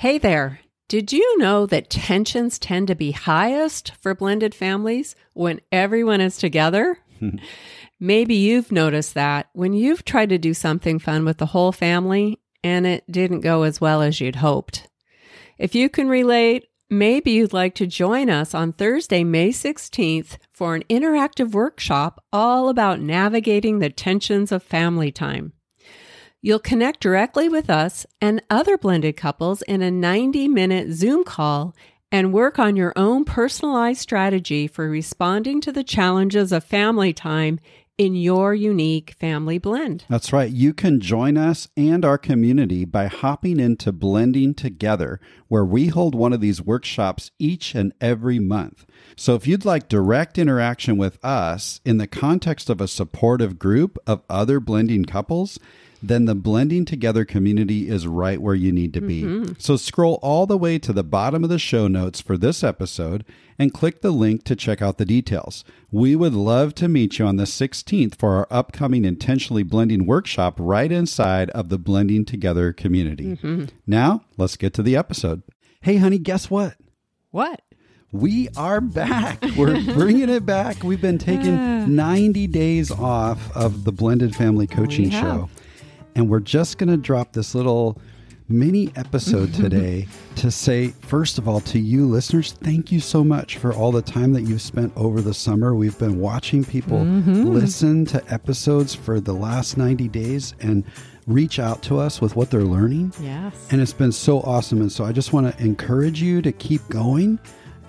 Hey there! Did you know that tensions tend to be highest for blended families when everyone is together? Maybe you've noticed that when you've tried to do something fun with the whole family and it didn't go as well as you'd hoped. If you can relate, maybe you'd like to join us on Thursday, May 16th for an interactive workshop all about navigating the tensions of family time. You'll connect directly with us and other blended couples in a 90-minute Zoom call and work on your own personalized strategy for responding to the challenges of family time in your unique family blend. That's right. You can join us and our community by hopping into Blending Together, where we hold one of these workshops each and every month. So if you'd like direct interaction with us in the context of a supportive group of other blending couples, then the Blending Together community is right where you need to be. Mm-hmm. So scroll all the way to the bottom of the show notes for this episode and click the link to check out the details. We would love to meet you on the 16th for our upcoming Intentionally Blending Workshop right inside of the Blending Together community. Mm-hmm. Now, let's get to the episode. Hey, honey, guess what? What? We are back. We're bringing it back. We've been taking 90 days off of the Blended Family Coaching Show. And we're just going to drop this little mini episode today to say, first of all, to you listeners, thank you so much for all the time that you've spent over the summer. We've been watching people listen to episodes for the last 90 days and reach out to us with what they're learning. Yes. And it's been so awesome. And so I just want to encourage you to keep going.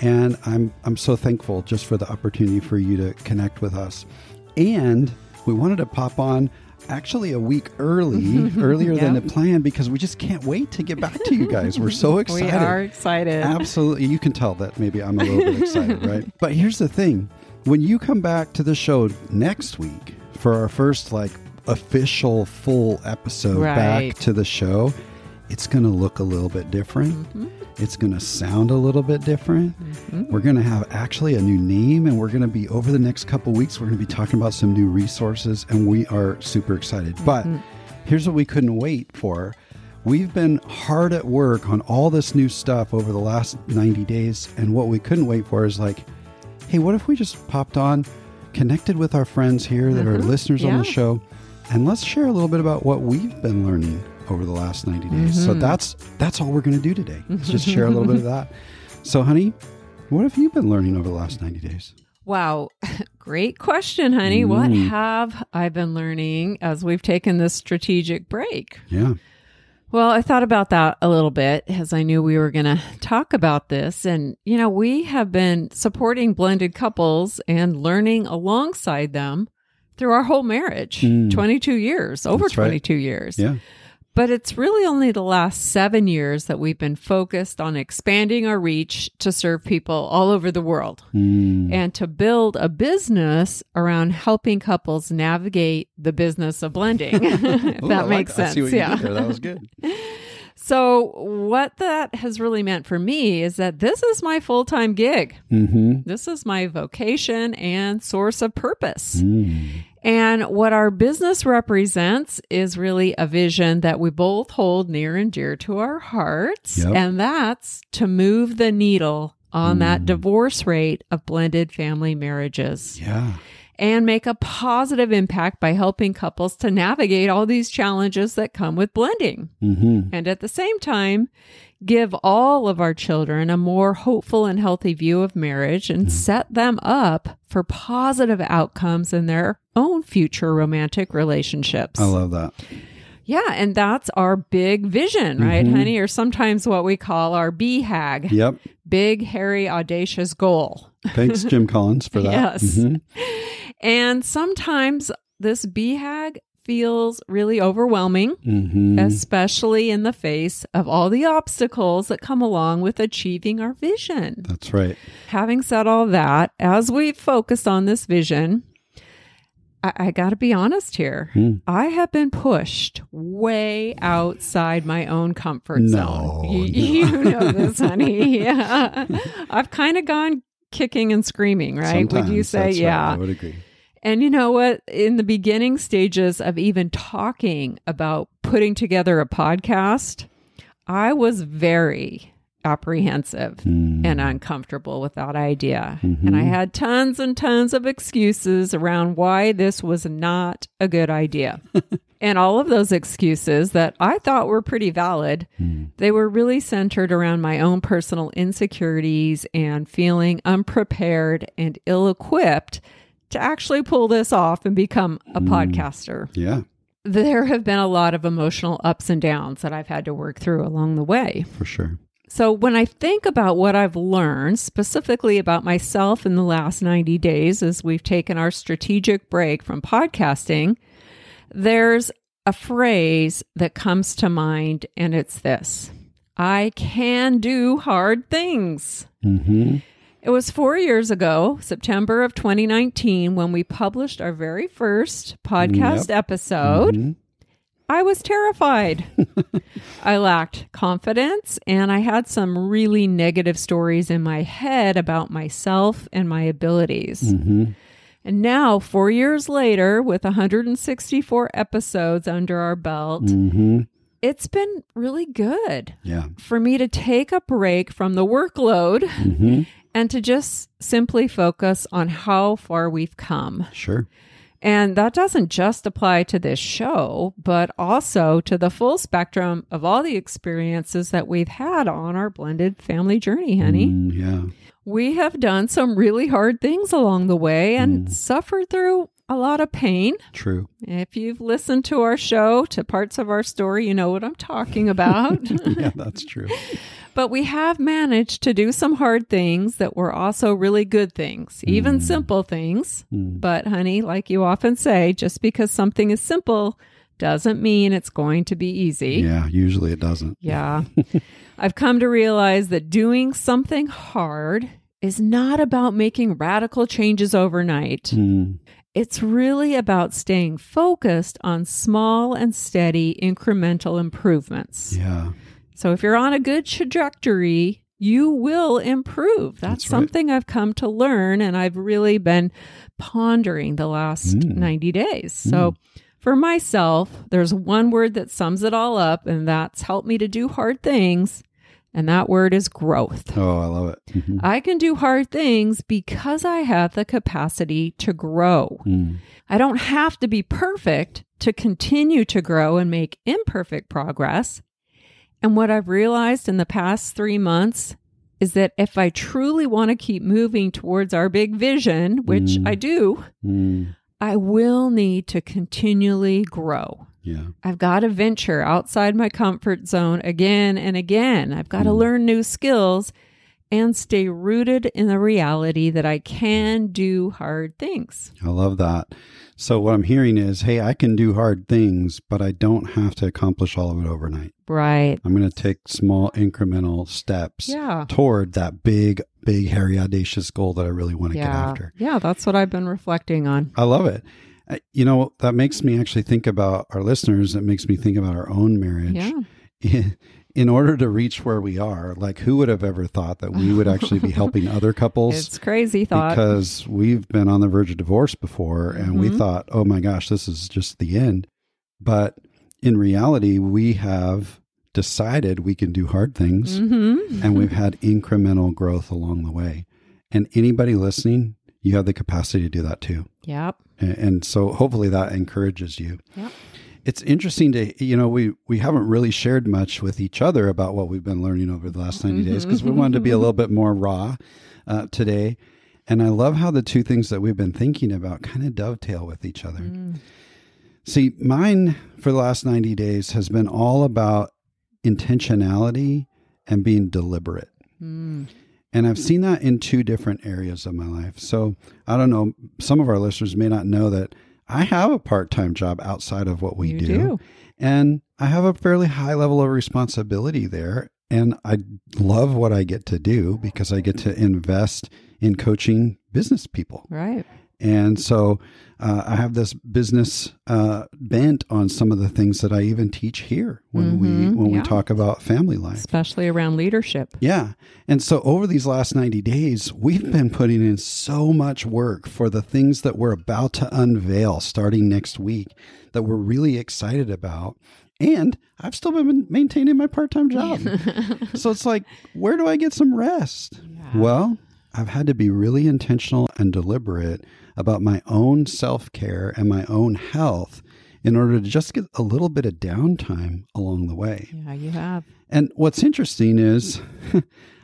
And I'm so thankful just for the opportunity for you to connect with us. And we wanted to pop on actually a week earlier than the plan, because we just can't wait to get back to you guys. We're so excited. We are excited. Absolutely. You can tell that maybe I'm a little bit excited, right? But here's the thing. When you come back to the show next week for our first official full episode back to the show, it's going to look a little bit different. Mm-hmm. It's going to sound a little bit different. Mm-hmm. We're going to have actually a new name, and we're going to be, over the next couple weeks, we're going to be talking about some new resources, and we are super excited. Mm-hmm. But here's what we couldn't wait for. We've been hard at work on all this new stuff over the last 90 days. And what we couldn't wait for is hey, what if we just popped on, connected with our friends here that are listeners on the show, and let's share a little bit about what we've been learning over the last 90 days. Mm-hmm. So that's all we're going to do today. Let's just share a little bit of that. So honey, what have you been learning over the last 90 days? Wow. Great question, honey. What have I been learning as we've taken this strategic break? Yeah. Well, I thought about that a little bit as I knew we were going to talk about this. And, we have been supporting blended couples and learning alongside them through our whole marriage, 22 years, over 22 years. Yeah. But it's really only the last 7 years that we've been focused on expanding our reach to serve people all over the world and to build a business around helping couples navigate the business of blending. If that makes sense. I see what you did there. That was good. So what that has really meant for me is that this is my full-time gig. Mm-hmm. This is my vocation and source of purpose. Mm. And what our business represents is really a vision that we both hold near and dear to our hearts. Yep. And that's to move the needle on that divorce rate of blended family marriages. Yeah. And make a positive impact by helping couples to navigate all these challenges that come with blending. Mm-hmm. And at the same time, give all of our children a more hopeful and healthy view of marriage and set them up for positive outcomes in their own future romantic relationships. I love that. Yeah, and that's our big vision, right, honey? Or sometimes what we call our BHAG. Yep. Big, hairy, audacious goal. Thanks, Jim Collins, for that. Yes. Mm-hmm. And sometimes this BHAG feels really overwhelming, especially in the face of all the obstacles that come along with achieving our vision. That's right. Having said all that, as we focus on this vision, I got to be honest here. I have been pushed way outside my own comfort zone. You know this, honey. Yeah. I've kind of gone kicking and screaming, right? Sometimes, would you say? Yeah. Right. I would agree. And you know what? In the beginning stages of even talking about putting together a podcast, I was very apprehensive and uncomfortable with that idea. Mm-hmm. And I had tons and tons of excuses around why this was not a good idea. And all of those excuses that I thought were pretty valid, they were really centered around my own personal insecurities and feeling unprepared and ill-equipped to actually pull this off and become a podcaster. Yeah. There have been a lot of emotional ups and downs that I've had to work through along the way. For sure. So when I think about what I've learned specifically about myself in the last 90 days as we've taken our strategic break from podcasting, there's a phrase that comes to mind, and it's this: I can do hard things. Mm-hmm. It was 4 years ago, September of 2019, when we published our very first podcast episode. Mm-hmm. I was terrified. I lacked confidence, and I had some really negative stories in my head about myself and my abilities. Mm-hmm. And now, 4 years later, with 164 episodes under our belt, it's been really good for me to take a break from the workload and to just simply focus on how far we've come. Sure. And that doesn't just apply to this show, but also to the full spectrum of all the experiences that we've had on our blended family journey, honey. We have done some really hard things along the way and suffered through a lot of pain. True. If you've listened to our show, to parts of our story, you know what I'm talking about. Yeah, that's true. But we have managed to do some hard things that were also really good things, even simple things. But honey, like you often say, just because something is simple doesn't mean it's going to be easy. Yeah, usually it doesn't. Yeah. I've come to realize that doing something hard is not about making radical changes overnight. It's really about staying focused on small and steady incremental improvements. Yeah. So if you're on a good trajectory, you will improve. That's something right. I've come to learn, and I've really been pondering the last 90 days. So for myself, there's one word that sums it all up, and that's helped me to do hard things. And that word is growth. Oh, I love it. Mm-hmm. I can do hard things because I have the capacity to grow. I don't have to be perfect to continue to grow and make imperfect progress. And what I've realized in the past 3 months is that if I truly want to keep moving towards our big vision, which I do, I will need to continually grow. Yeah. I've got to venture outside my comfort zone again and again. I've got to learn new skills and stay rooted in the reality that I can do hard things. I love that. So what I'm hearing is, hey, I can do hard things, but I don't have to accomplish all of it overnight. Right. I'm going to take small incremental steps toward that big, hairy, audacious goal that I really want to get after. Yeah, that's what I've been reflecting on. I love it. You know, that makes me actually think about our listeners. It makes me think about our own marriage. Yeah. In order to reach where we are, like, who would have ever thought that we would actually be helping other couples? It's crazy thought. Because we've been on the verge of divorce before, and we thought, oh my gosh, this is just the end. But in reality, we have decided we can do hard things, and we've had incremental growth along the way. And anybody listening, you have the capacity to do that too. Yep. And so hopefully that encourages you. Yep. It's interesting to, you know, we haven't really shared much with each other about what we've been learning over the last 90 days, because we wanted to be a little bit more raw today. And I love how the two things that we've been thinking about kind of dovetail with each other. See, mine for the last 90 days has been all about intentionality and being deliberate. And I've seen that in two different areas of my life. So I don't know, some of our listeners may not know that I have a part-time job outside of what we do. And I have a fairly high level of responsibility there. And I love what I get to do because I get to invest in coaching business people. Right. And so I have this business bent on some of the things that I even teach here when we talk about family life. Especially around leadership. Yeah. And so over these last 90 days, we've been putting in so much work for the things that we're about to unveil starting next week that we're really excited about. And I've still been maintaining my part-time job. So it's like, where do I get some rest? Yeah. Well, I've had to be really intentional and deliberate about my own self-care and my own health in order to just get a little bit of downtime along the way. Yeah, you have. And what's interesting is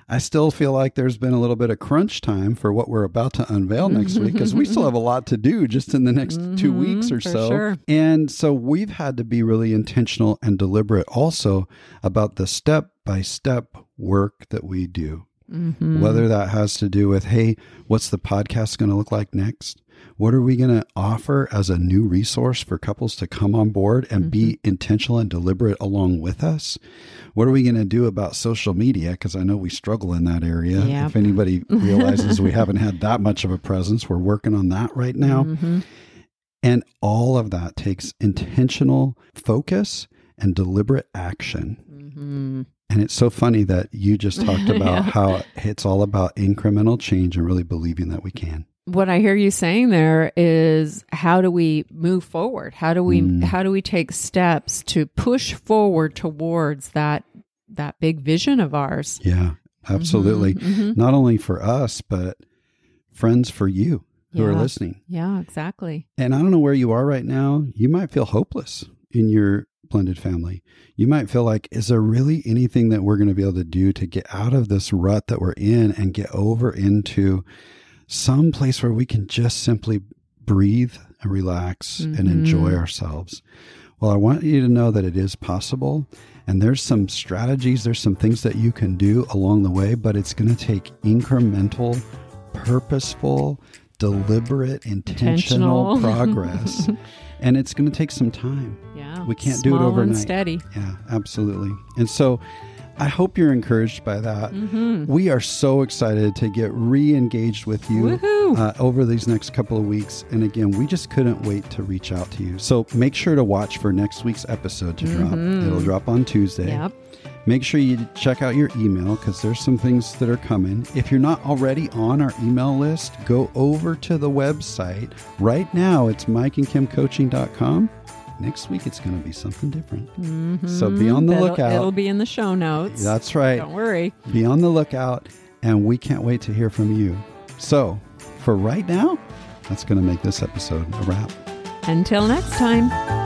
I still feel like there's been a little bit of crunch time for what we're about to unveil next week, because we still have a lot to do just in the next 2 weeks or so. Sure. And so we've had to be really intentional and deliberate also about the step-by-step work that we do. Mm-hmm. Whether that has to do with, hey, what's the podcast going to look like next? What are we going to offer as a new resource for couples to come on board and be intentional and deliberate along with us? What are we going to do about social media? Because I know we struggle in that area. Yep. If anybody realizes we haven't had that much of a presence, we're working on that right now. Mm-hmm. And all of that takes intentional focus and deliberate action. Mm-hmm. And it's so funny that you just talked about how it's all about incremental change and really believing that we can. What I hear you saying there is, how do we move forward? How do we take steps to push forward towards that big vision of ours? Yeah, absolutely. Mm-hmm. Not only for us, but friends, for you who are listening. Yeah, exactly. And I don't know where you are right now. You might feel hopeless in your blended family. You might feel like, is there really anything that we're going to be able to do to get out of this rut that we're in and get over into some place where we can just simply breathe and relax and enjoy ourselves? Well, I want you to know that it is possible, and there's some strategies, there's some things that you can do along the way, but it's going to take incremental, purposeful, deliberate, intentional progress. And it's going to take some time. Yeah. We can't do it overnight. And steady. Yeah, absolutely. And so I hope you're encouraged by that. Mm-hmm. We are so excited to get re-engaged with you over these next couple of weeks. And again, we just couldn't wait to reach out to you. So make sure to watch for next week's episode to drop. It'll drop on Tuesday. Yep. Make sure you check out your email, because there's some things that are coming. If you're not already on our email list, go over to the website. Right now, it's MikeandKimCoaching.com. Next week, it's going to be something different. Mm-hmm. So be on the lookout. It'll be in the show notes. That's right. Don't worry. Be on the lookout, and we can't wait to hear from you. So for right now, that's going to make this episode a wrap. Until next time.